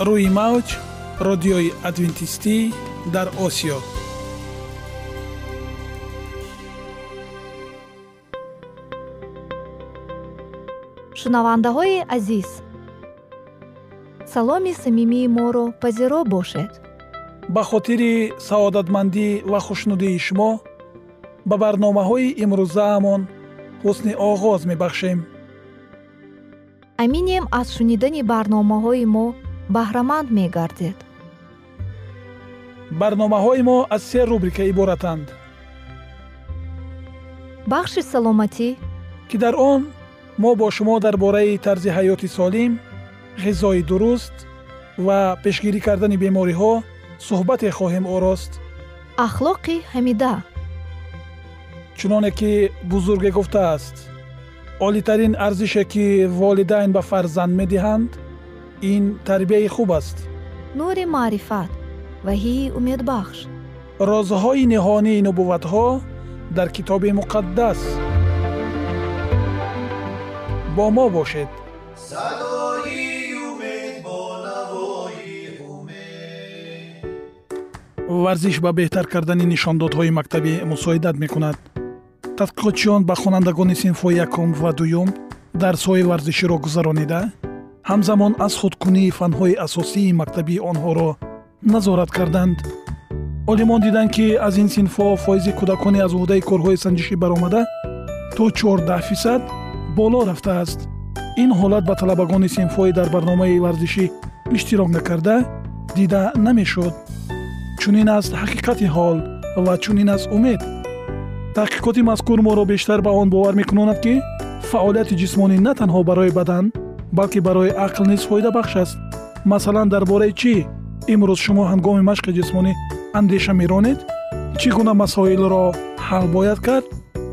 روی موج رادیوی ادوینتیستی در آسیا. шунавандаҳои азиз, саломи самимии моро пазиро бошед. ба хотири саодатмандӣ ва хушнудии шумо ба барномаҳои имрӯзаамон ҳусни оғоз мебахшем. аминем аз шунидани барномаҳои мо баҳраманд мегардед. барномаҳои мо аз се рубрика иборатанд. бахши саломатӣ, ки дар он ما با شما درباره طرز حیات سالم، غذای درست و پیشگیری کردن بیماری‌ها صحبت خواهیم آورد. اخلاق حمیده. چنانکه که بزرگ گفته است، عالی‌ترین ارزشی که والدین به فرزند می‌دهند، این تربیت خوب است. نور معرفت و هی امید بخش. رازهای نهانی نبوت‌ها در کتاب مقدس. با ما باشید. ورزش به بهتر کردن نشاندادهای مکتبی مساعدت میکند. تحقیقاتشان به خوانندگان صنف‌های یکم و دوم درس‌های ورزشی را گذرانیده، همزمان از خودکنی فن‌های اساسی مکتبی آنها را نظارت کردند. عالمان دیدند که از این صنف‌ها فایز کودکان از عهده کارهای سنجشی برآمده تا 14% بالا رفته است. این حالت به طلبگان صنف‌های در برنامه ورزشی اشتراک نکرده دیده نمی‌شد. چنین است حقیقت حال و چنین است امید. تحقیقات مذکور ما را بیشتر به آن باور می‌کناند که فعالیت جسمانی نه تنها برای بدن بلکه برای عقل نیز فایده بخش است. مثلا درباره چی امروز شما هنگام مشق جسمانی اندیشه می‌رانید؟ چگونه مسائل را حل باید کرد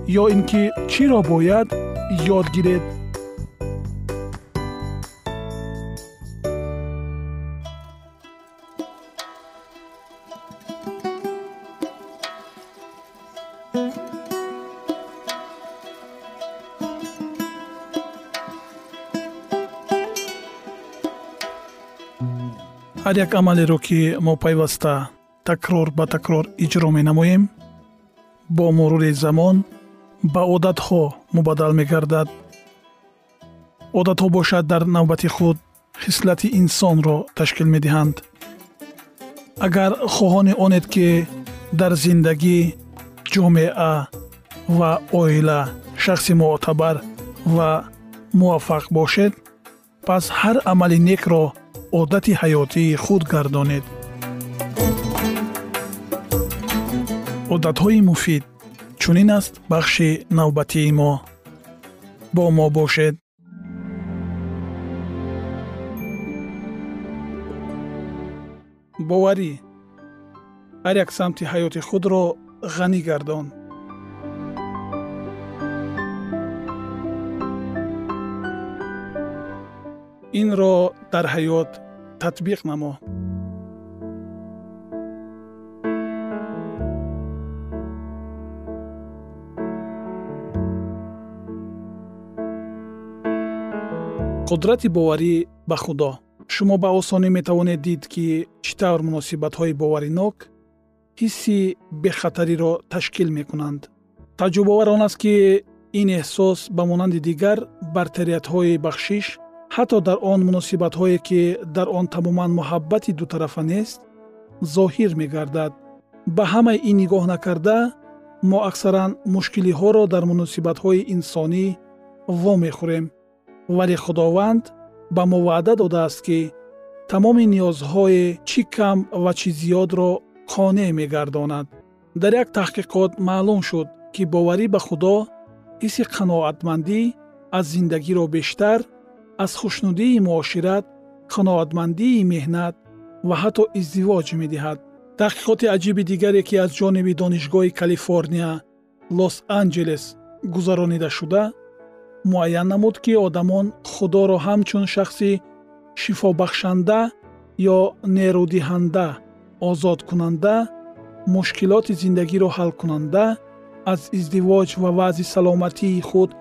یا اینکه چی را باید یاد گیرید. هر یک عملی رو که ما پیوسته تکرار به تکرار اجرا می نماییم با مرور زمان با عادت‌ها مبادل می‌گردد. عادت‌ها باشد در نوبت خود خصلت انسان را تشکیل می‌دهند. اگر خواهان آنید که در زندگی، جامعه و عائله شخص معتبر و موفق باشید، پس هر عمل نیک را عادت حیاتی خود گردانید. عادت‌های مفید چنین است بخش نوبتی ما. با ما باشید. باوری. هر یک سمت حیات خود را غنی گردان. این را در حیات تطبیق نما. قدرت باوری به خدا. شما به آسانی میتوانید دید که چطور مناسبت‌های باوریناک حسی به خطری را تشکیل میکنند. تجربه آور آن است که این احساس به مانند دیگر برتریت‌های بخشش حتی در آن مناسبت‌هایی که در آن تماما محبت دو طرفه نیست ظاهر میگردد. به همه این نگاه نکرده ما اکثرا مشکلی‌ها را در مناسبت‌های انسانی وا میخوریم. ولی خداوند به ما وعده داده است که تمام نیازهای چی کم و چی زیاد را قانع می‌گرداند. در یک تحقیقات معلوم شد که باوری به خدا حس قناعتمندی از زندگی را بیشتر از خوشنودی معاشرت، قناعتمندی مهنت و حتی ازدواج می‌دهد. تحقیقات عجیب دیگری که از جانب دانشگاه کالیفرنیا لس آنجلس گذرانیده شده معین نمود که آدمان خدا را همچون شخصی شفا بخشنده یا نیرودهنده، آزاد کننده، مشکلات زندگی را حل کننده، از ازدواج و وضع سلامتی خود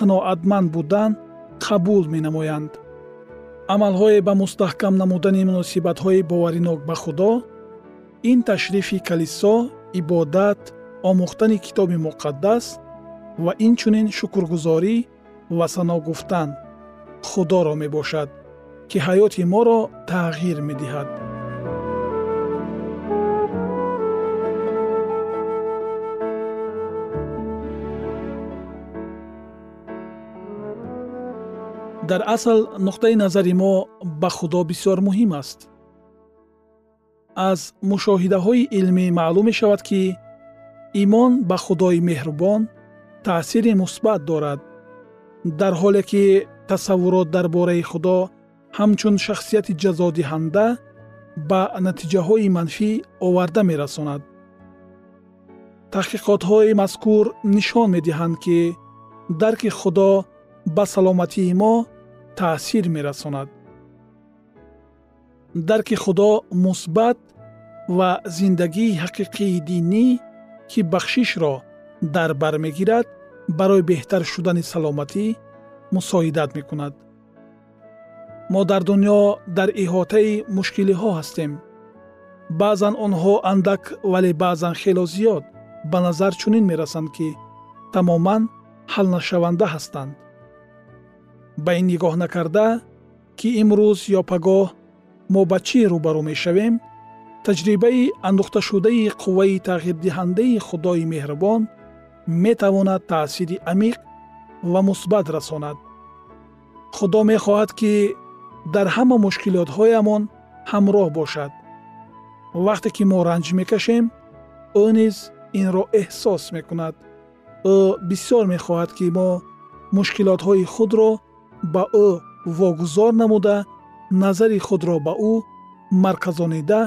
قناعتمند بودن قبول می نمایند. амалҳое ба мустаҳкам намудани муносибатҳои боваринок ба худо, ин ташрифи калисо, ибодат, омӯхтани китоби муқаддас ва инчунин шукргузорӣ ва сано гуфтан худоро мебошад, ки ҳаёти моро тағйир медиҳад. дар асл нуқтаи назари мо ба худо бисёр муҳим аст. аз мушоҳидаҳои илмӣ маълум мешавад, ки имон ба худои меҳрубон таъсири мусбат дорад, дар ҳоле ки тасаввурот дар бораи худо ҳамчун шахсияти ҷазодиҳанда ба натиҷаҳои манфӣ оварда мерасонад. таҳқиқотҳои мазкур нишон медиҳанд, ки дарки худо ба саломатии мо таъсир мерасонад. дарки худо мусбат ва зиндагии ҳақиқии динӣ, ки бахшишро дар бар мегирад, барои беҳтар шудани саломатӣ мусоидат мекунад. мо дар дунё дар иҳотаи мушкилиҳо ҳастем. баъзан онҳо андак, вале баъзан хело зиёд ба назар чунин мерасанд, ки тамоман ҳалнашаванда ҳастанд. ба ин нигоҳ накарда, ки имрӯз ё пагоҳ мо ба чӣ рӯбарӯ мешавем, таҷрибаи андӯхташудаи қувваи тағйирдиҳандаи худои меҳрубон метавонад таъсири амиқ ва мусбат расонад. худо мехоҳад, ки дар ҳама мушкилотҳоямон ҳамроҳ бошад. вақте ки мо ранҷ мекашем, ӯ низ инро эҳсос мекунад. ӯ бисёр мехоҳад, ки мо мушкилотҳои худро ба ӯ вогузор намуда, назари худро ба ӯ марказонида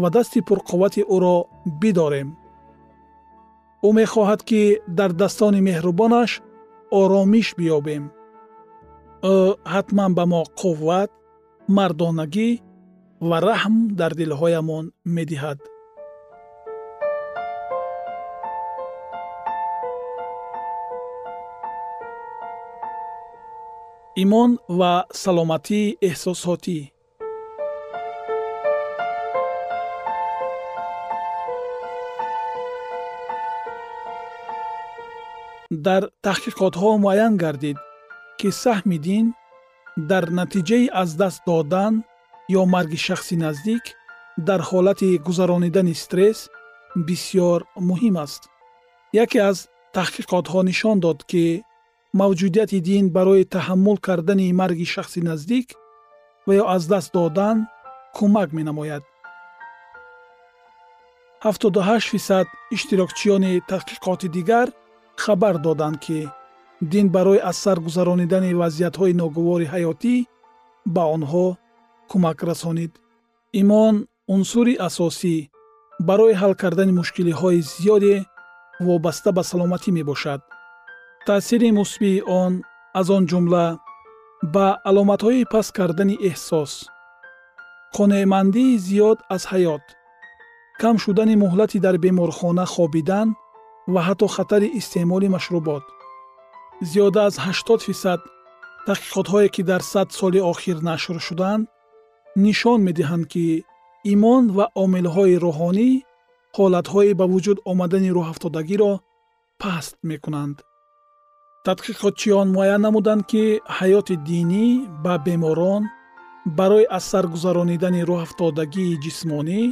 ва дасти пурқуввати ӯро бидорем. ӯ мехоҳад, ки дар дастони меҳрубонаш оромиш биёбем. ӯ ҳатман ба мо қувват, мардонагӣ ва раҳм дар дилҳоямон медиҳад. имон ва саломатии эҳсосотӣ. дар таҳқиқотҳо муайян гардид, ки саҳми дин дар натиҷаи аз даст додан ё марги шахси наздик дар ҳолати гузаронидани стресс бисёр муҳим аст. яке аз таҳқиқотҳо нишон дод, ки мавҷудияти дин барои таҳаммул кардани марги шахси наздик ва ё аз даст додан кӯмак менамояд. 78% иштирокчиёни таҳқиқоти дигар хабар доданд, ки дин барои аз сар гузаронидани вазъиятҳои ногувори ҳаётӣ ба онҳо кӯмак расонид. имон унсури асосӣ барои ҳал кардани мушкилиҳои зиёде вобаста ба саломатӣ мебошад. таъсири мусбии он, аз он ҷумла, ба аломатҳои паст кардани эҳсос, қонеъмандии зиёд аз ҳаёт, кам шудани муҳлати дар беморхона хобидан ва ҳатто хатари истеъмоли машрубот. зиёда аз 80% таҳқиқотҳое, ки дар 100 соли охир нашр шуданд, нишон медиҳанд, ки имон ва омилҳои рӯҳонӣ ҳолатҳои ба вуҷуд омадани рӯҳафтодагиро паст мекунанд. тадқиқотчиён муайян намуданд, ки ҳаёти динӣ ба беморон барои аз сар гузаронидани рӯҳафтодагии ҷисмонӣ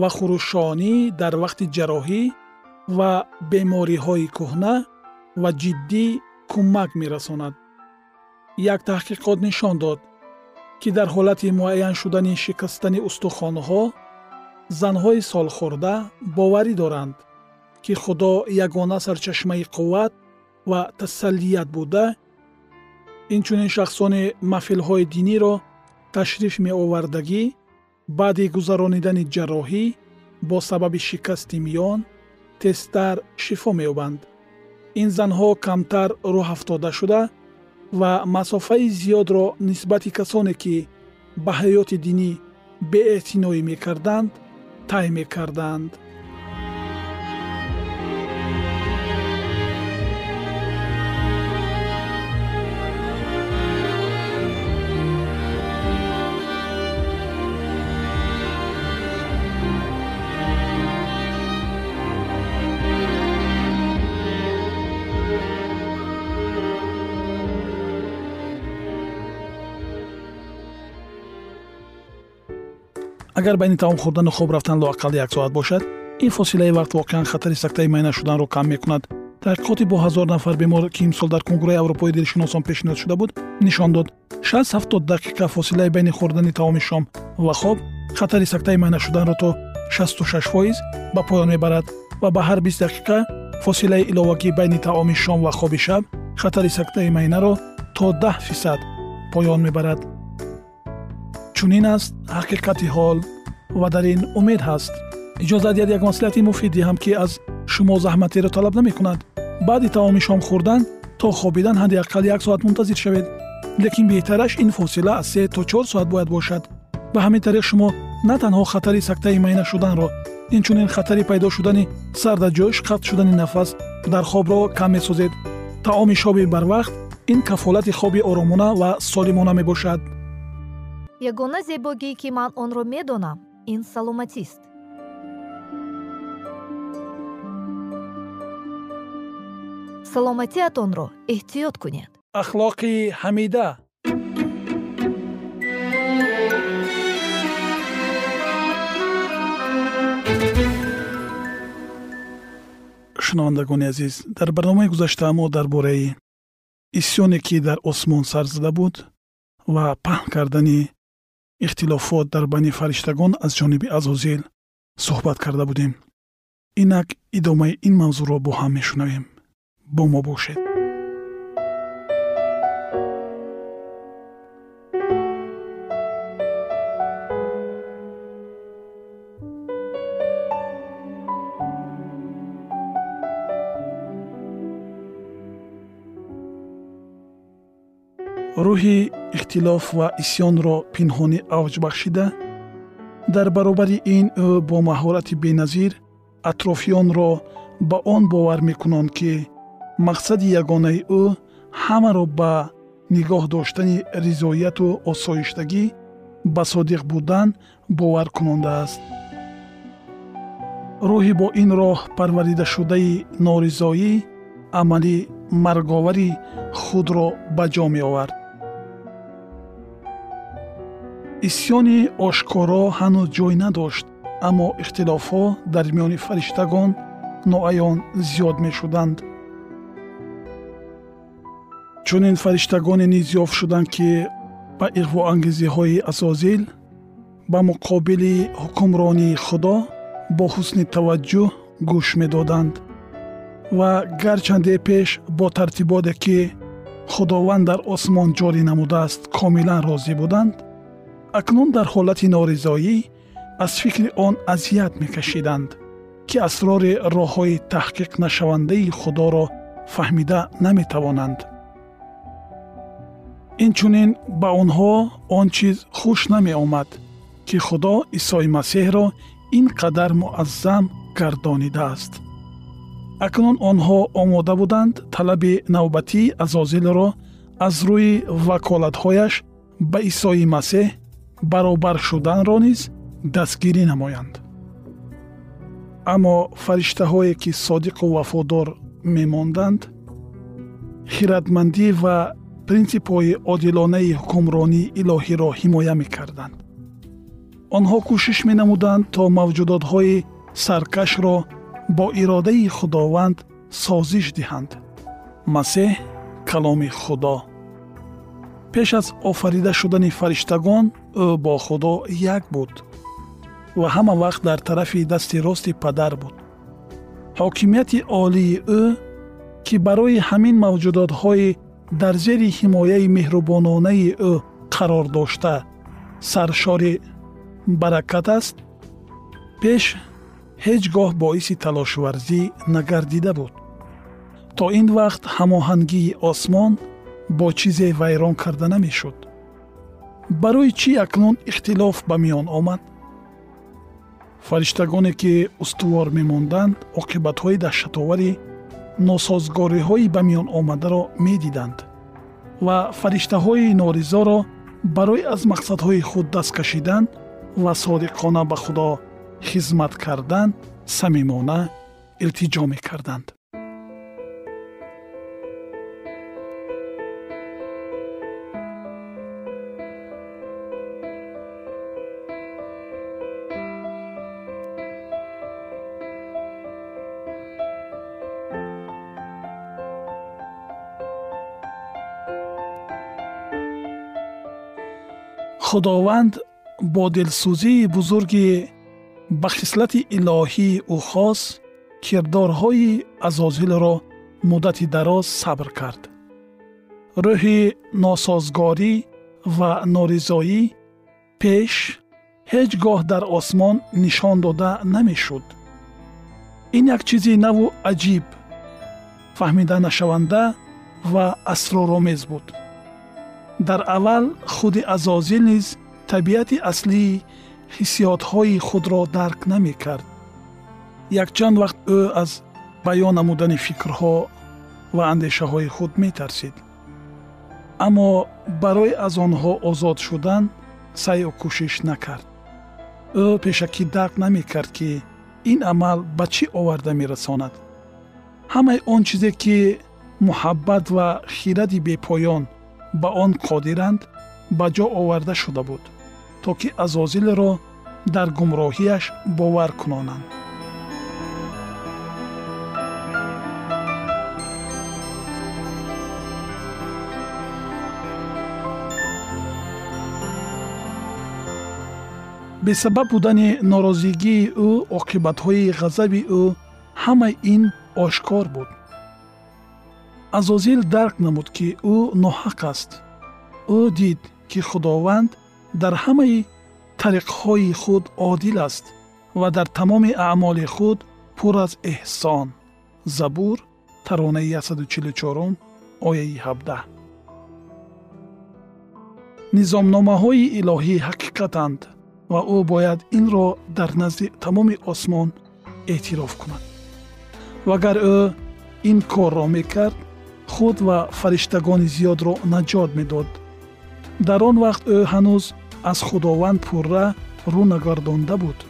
ва хурӯшонӣ дар вақти ҷарроҳӣ ва бемориҳои кӯҳна ва ҷиддӣ кӯмак мерасонад. як таҳқиқот нишон дод, ки дар ҳолати муайян шудани шикастани устухонҳо, занҳои солхӯрда боварӣ доранд, ки худо ягона сарчашмаи қувват ва тасаллият буда, инчунин шахсони маҳфилҳои диниро ташриф меовардагӣ баъди гузаронидани ҷарроҳӣ бо сабаби шикасти миён тезтар шифо меёбанд. ин занҳо камтар рӯҳафтода шуда ва масофаи зиёдро нисбати касоне, ки ба ҳаёти динӣ беэътиноӣ мекарданд, тай мекарданд. اگر بین طعام خوردن و خوب رفتن لااقل یک ساعت باشد، این فاصله وقت واقعا خطر سکته معاینه شدن را کم میکند. تحقیقات با 1000 نفر بیمار که امسال در کنگره اروپای دلشناسان پیشنهاد شده بود نشان داد 60-70 دقیقه فاصله بین خوردن طعام شام و خواب خطر سکته معاینه شدن را تا 66% به پایان میبرد و به هر 20 دقیقه فاصله علاوه‌ای بین طعام شام و خواب شب خطر سکته معاینه را تا 10% پایان میبرد. چنین است حقیقت حال و در این امید هست. اجازه دهید یک مصلحت مفیدی هم که از شما زحمتی را طلب نمی کند. بعد طعام شام خوردن تا خوابیدن حداقل 1 ساعت منتظر شوید، لیکن بهترش این فاصله از 3 تا 4 ساعت باید باشد. به همین طریق شما نه تنها خطر سکته معاینه شدن را، اینچنین خطر پیدا شدن سردجوش، قطع شدن نفس در خواب را کم می‌سازید. طعام شب بر وقت این کفالت خواب آرامانه و سالمانه می باشد. یگانه زیبایی که من آن را می‌دانم این سلامتی است. سلامتی‌تان را احتیاط کنید. اخلاق حمیده. شنوندگان عزیز، در برنامه گذشته ما درباره اسیانی که در آسمان سر زده بود و پهن کردن اختلافات در بین فرشتگان از جانب عزازیل صحبت کرده بودیم. اینک ادامه این موضوع را با هم میشنویم. با ما باشید. روح اختلاف و اسیان را پنهانی اوج بخشیده، در برابر این او با مهارت بی‌نظیر اطرافیان را به آن باور می‌کنند که مقصد یگانه او همه را به نگاه داشتن رضایت و آسایشتگی به صادق بودن باور کننده است. روح با این راه پروریده شده نارضایی عملی مرگاوری خود را به جا می آورد. اسیان آشکارا هنوز جای نداشت، اما اختلاف‌ها در میان فرشتگان نوعیان زیاد می شدند. چون این فرشتگان نیز یافت شدند که با اغوا انگیزه‌های عزازیل به مقابل حکمرانی خدا با حسن توجه گوش می دادند و گرچنده پیش با ترتیباتی که خداوند در آسمان جاری نموده است کاملا راضی بودند، اکنون در حالت نارضایی از فکر آن اذیت می‌کشیدند که اسرار راه‌های تحقیق نشونده خدا را فهمیده نمی‌توانند. اینچنین به آنها آن چیز خوش نمی‌آمد که خدا عیسی مسیح را اینقدر معظم گردانیده است. اکنون آنها آماده بودند طلب نوبتی عزازیل را از روی وکالت‌هایش به عیسی مسیح برابر شدن را نیز دستگیری نمایند. اما فرشته‌هایی که صادق و وفادار می‌ماندند، خردمندی و پرینسیپ‌های عادلانه حکمرانی الهی را حمایت می‌کردند. آنها کوشش می‌نمودند تا موجودات‌های سرکش را با اراده خداوند سازش دهند. مسیح کلام خدا پیش از آفریده شدن فرشتگان او با خدا یک بود و همه وقت در طرف دست راست پدر بود. حاکمیت عالی او که برای همین موجودات های در زیر حمایه مهربانانه او قرار داشته سرشار برکت است، پیش هیچگاه باعث تلاش ورزی نگردیده بود. تا این وقت هماهنگی آسمان با چیز ویران کرده نمی شد. برای چی اکنون اختلاف به میان آمد؟ فرشتگانی که استوار می ماندند عاقبت‌های دهشت‌آور ناسازگاری‌های به میان آمده را می دیدند و فرشته‌های نارضا را برای از مقصدهای خود دست کشیدن و صادقانه به خدا خدمت کردن صمیمانه التجا می کردند. خداوند با دلسوزی بزرگ به خصلت الهی او خاص کردارهای عزازیل را مدت دراز صبر کرد. روح ناسازگاری و نارضایی پیش هیچگاه در آسمان نشان داده نمی شد. این یک چیزی نو و عجیب، فهمیده نشونده و اسرارآمیز بود. در اول خود عزازیل نیز طبیعت اصلی حسیاتهای خود را درک نمی کرد. یک چند وقت او از بیان نمودن فکرها و اندیشه های خود می ترسید. اما برای از آنها آزاد شدن سعی و کوشش نکرد. او پیشکی درک نمی کرد که این عمل به چی آورده می رساند. همه آن چیزی که محبت و خیرد بی پایان به آن قادرند به جا آورده شده بود تا که عزازیل را در گمراهیش باور کنانند. به سبب بودن ناراضیگی او، عاقبت‌های غضب او، همه این آشکار بود. عزازیل درک نمود که او ناحق است. او دید که خداوند در همه طریق‌های خود عادل است و در تمام اعمال خود پر از احسان. زبور ترانه 144 آیه 17. نظامنامه‌های الهی حقیقت‌اند و او باید این را در نزد تمام آسمان اعتراف کند. وگر او این کار را میکرد، خود و فرشتگان زیاد را نجات میداد. در آن وقت او هنوز از خداوند پوره رو نگردانده بود.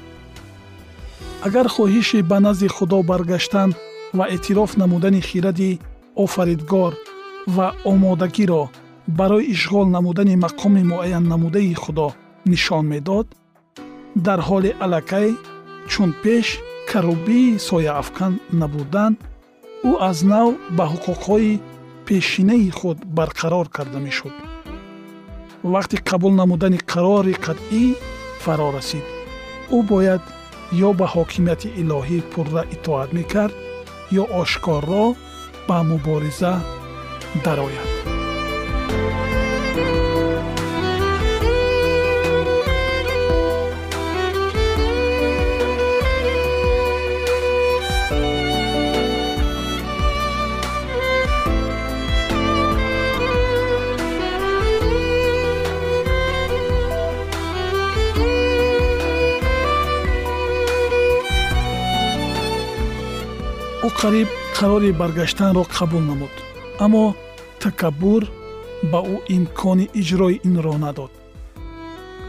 اگر خواهش به نزد خدا برگشتن و اعتراف نمودن خیرد آفریدگار و آمادگی را برای اشغال نمودن مقام معین نموده خدا نشان میداد، در حال علکی چون پیش کروبی سایه افکن نبودند، او از نو به حقوقهای پیشینه خود برقرار کرده می شد. وقتی قبول نمودن قرار قطعی فرا رسید، او باید یا به حاکمیت الهی پرره اطاعت می کرد یا آشکار را به مبارزه درآید. او قرار برگشتن را قبول نمود، اما تکبر به او امکان اجرای این را نداد.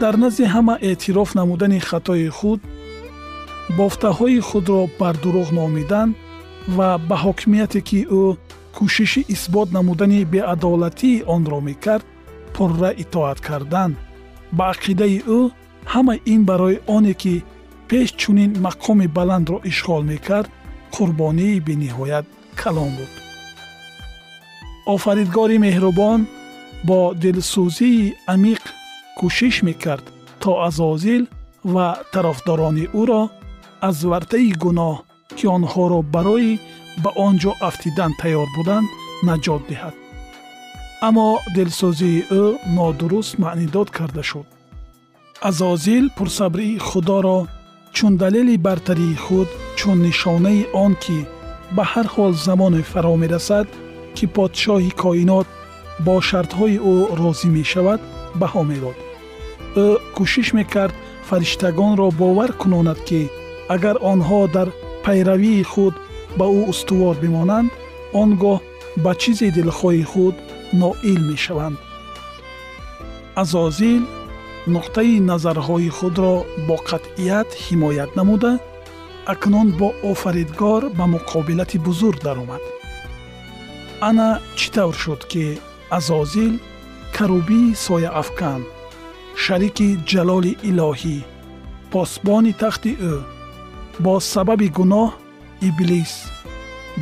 در نزد همه اعتراف نمودن خطای خود، بافته های خود را بر دروغ نامیدن و به حاکمیتی که او کوشش اثبات نمودن بی‌عدالتی آن را میکرد پرره اطاعت کردن. به عقیده او همه این برای آنی که پیش چنین مقام بلند را اشغال میکرد قربانی بی نهایت کلان بود. آفریدگاری مهربان با دلسوزی عمیق کوشش میکرد تا عزازیل و طرفداران او را از ورطه گناه که آنها را برای به آنجا افتیدن تیار بودند نجات دهد. اما دلسوزی او نادرست معنی داد کرده شد. عزازیل پرصبری خدا را چون دلیل برتری خود، چون نشانه آن که به هر حال زمان فرا می رسد که پادشاه کائنات با شرطهای او راضی می شود بها می داد. او کوشش می کرد فرشتگان را باور کناند که اگر آنها در پیروی خود به او استوار بمانند، آنگاه به چیز دلخواه خود نائل می شوند. عزازیل نقطه نظرهای خود را با قطعیت حمایت نموده، اکنون با آفریدگار به مقابلت بزرگ در آمد. انا چطور شد که عزازیل کروبی سایه افکن، شریک جلال الهی، پاسبان تخت او، با سبب گناه ابلیس،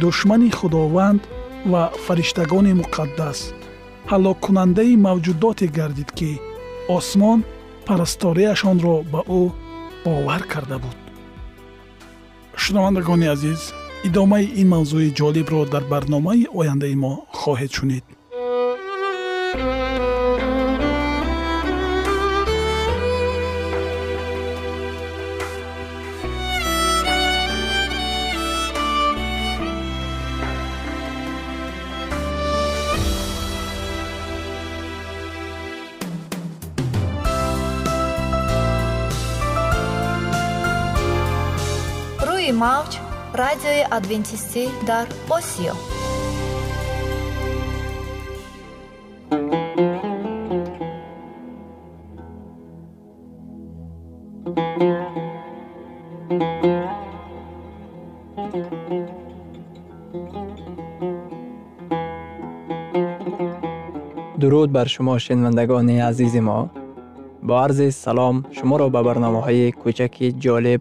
دشمن خداوند و فرشتگان مقدس، هلاک کننده موجودات گردید که آسمان парасторияшонро ба ӯ бовар карда буд. шунавандагони азиз, идомаи ин мавзӯи ҷолибро дар барномаи ояндаи мо хоҳед шунид. Мауч радиои адвентисти дар Осиё. درود بر شما شنوندگان عزیز ما. با عرض سلام شما را به برنامه‌های کوچک جالب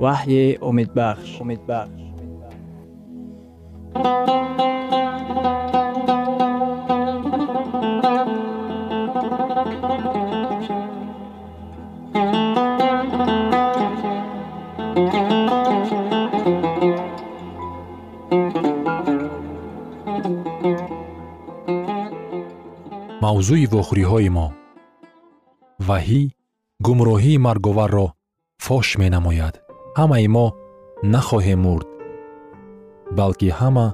وحی امیدبخش. موضوع واخوری‌های ما وحی گمراهی مرگوور را فاش می‌نماید. همه ما نخواهیم مرد، بلکه همه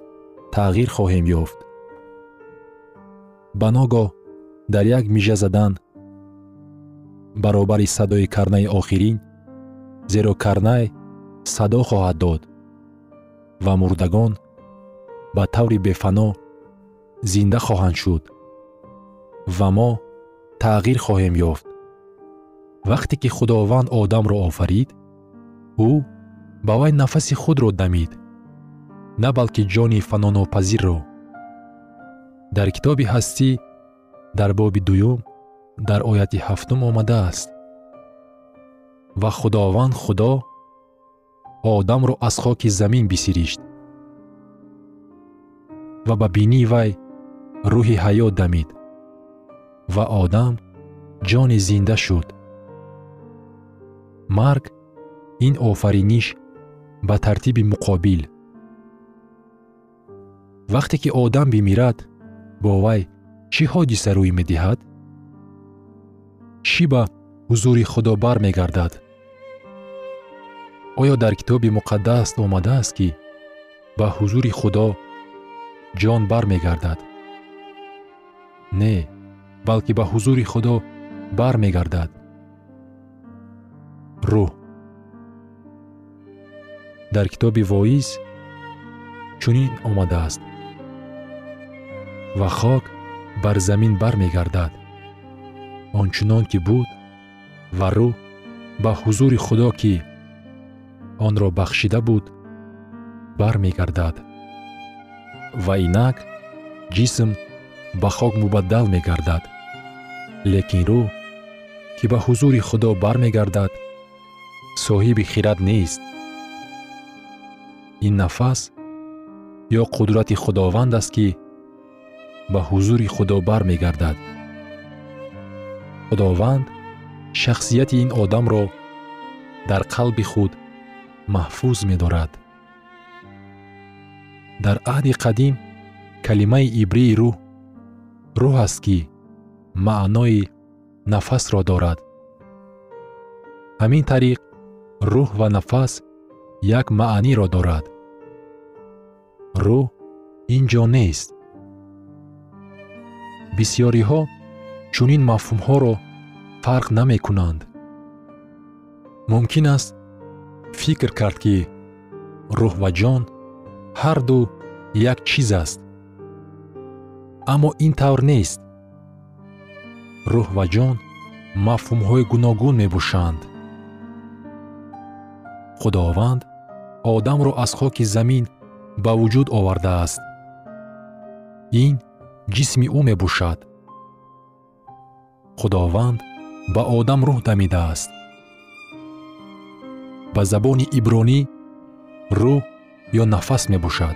تغییر خواهیم یافت. بناگاه در یک میژه زدن برابر صدای کرنه آخرین، زیرا کرنه صدا خواهد داد و مردگان به طور بی‌فنا زنده خواهند شد و ما تغییر خواهیم یافت. وقتی که خداوند آدم را آفرید، او با وی نفس خود را دمید، نه بلکه جان فناناپذیر را. در کتاب هستی در باب 2 در آیه 7 آمده است: و خداوند خدا آدم را از خاک زمین بسیریشت و به بینی وی روح حیات دمید و آدم جان زنده شد. مرگ این آفرینش به ترتیب مقابل. وقتی که آدم بمیرد، با وی چی حادثه روی می دهد؟ چی به حضور خدا بر می گردد؟ آیا در کتاب مقدس آمده است که به حضور خدا جان بر می گردد؟ نه، بلکه به حضور خدا بر می گردد روح. در کتاب وایز چنین آمده است: و خاک بر زمین بر می گردد آنچنان که بود و روح به حضور خدا که آن را بخشیده بود بر می گردد و اینک جسم به خاک مبدل می گردد، لیکن روح که به حضور خدا بر می گردد صاحب خیرد نیست. این نفس یا قدرت خداوند است که به حضور خدا بر می گردد. خداوند شخصیت این آدم را در قلب خود محفوظ می دارد. در عهد قدیم کلمه عبری روح است که معنای نفس را دارد. همین طریق روح و نفس یک معنی را دارد. روح اینجا نیست. بسیاری ها چنین مفهوم ها را فرق نمی کنند. ممکن است فکر کرد که روح و جان هر دو یک چیز است، اما این طور نیست. روح و جان مفهوم‌های گوناگون می‌باشند. خداوند آدم را از خاک زمین به وجود آورده است. این جسم او می‌باشد. خداوند به آدم روح دمیده است. به زبان عبرانی روح یا نفس می‌باشد.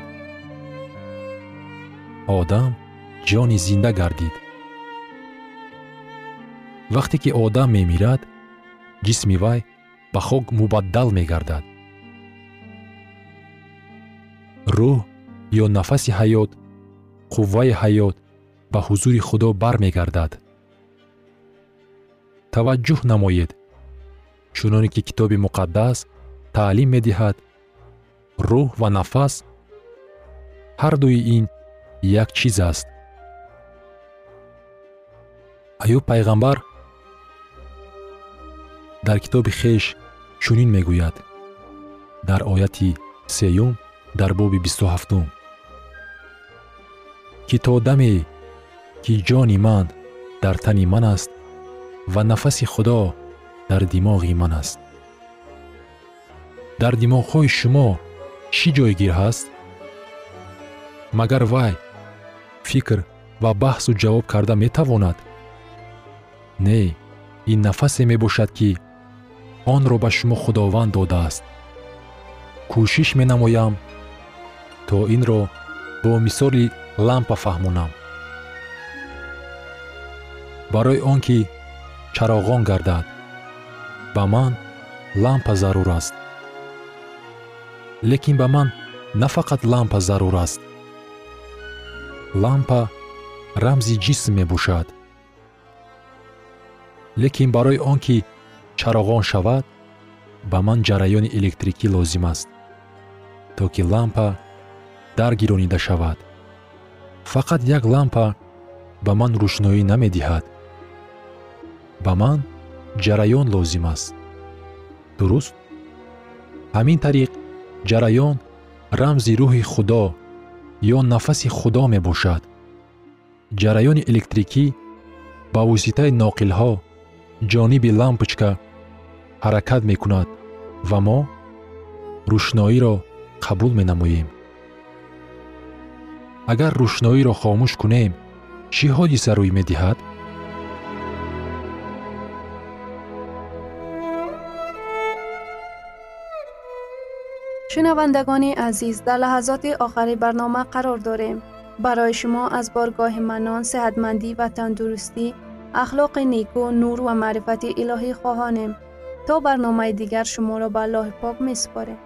آدم جان زنده گردید. وقتی که آدم می‌میرد، جسم وی به خاک مبدل می‌گردد. روح یا نفس حیات، قوه حیات به حضور خدا برمی‌گردد. توجه نمایید، چنانی که کتاب مقدس تعلیم می‌دهد، روح و نفس هر دوی این یک چیز است. ایوب پیغمبر در کتاب خیش چنین میگوید، در آیت 3 در باب 27، که تا دمی که جان من در تن من است و نفس خدا در دماغ من است. در دماغ های شما چی جایگیر هست؟ مگر وای فکر و بحث و جواب کرده میتواند؟ نه، این نفس میباشد که آن را به شما خداوند داده است. کوشش مینمایم تا این را با مثال لامپ فهمونم، برای آنکه چراغان گردد. با من لامپ ضرور است، لیکن با من نه فقط لامپ ضرور است. لامپ رمزی جسم میباشد، لیکن برای آنکه چراغان شود با من جریان الکتریکی لازم است تا که لامپ درگیرانیده شود. فقط یک لامپ به من روشنایی نمیدهد، به من جریان لازم است. درست؟ همین طریق جریان رمز روح خدا یا نفس خدا می باشد. جریان الکتریکی با واسطه ناقل ها جانب لامپچکا حرکت می کند و ما روشنایی را قبول می نماییم. اگر روشنایی را خاموش کنیم، چه حادثه روی می دهد؟ شنوندگان عزیز، در لحظات آخر برنامه قرار داریم. برای شما از بارگاه منان، صحتمندی و تندرستی، اخلاق نیکو، نور و معرفت الهی خواهانیم. تا برنامه دیگر شما را به الله پاک می سپاریم.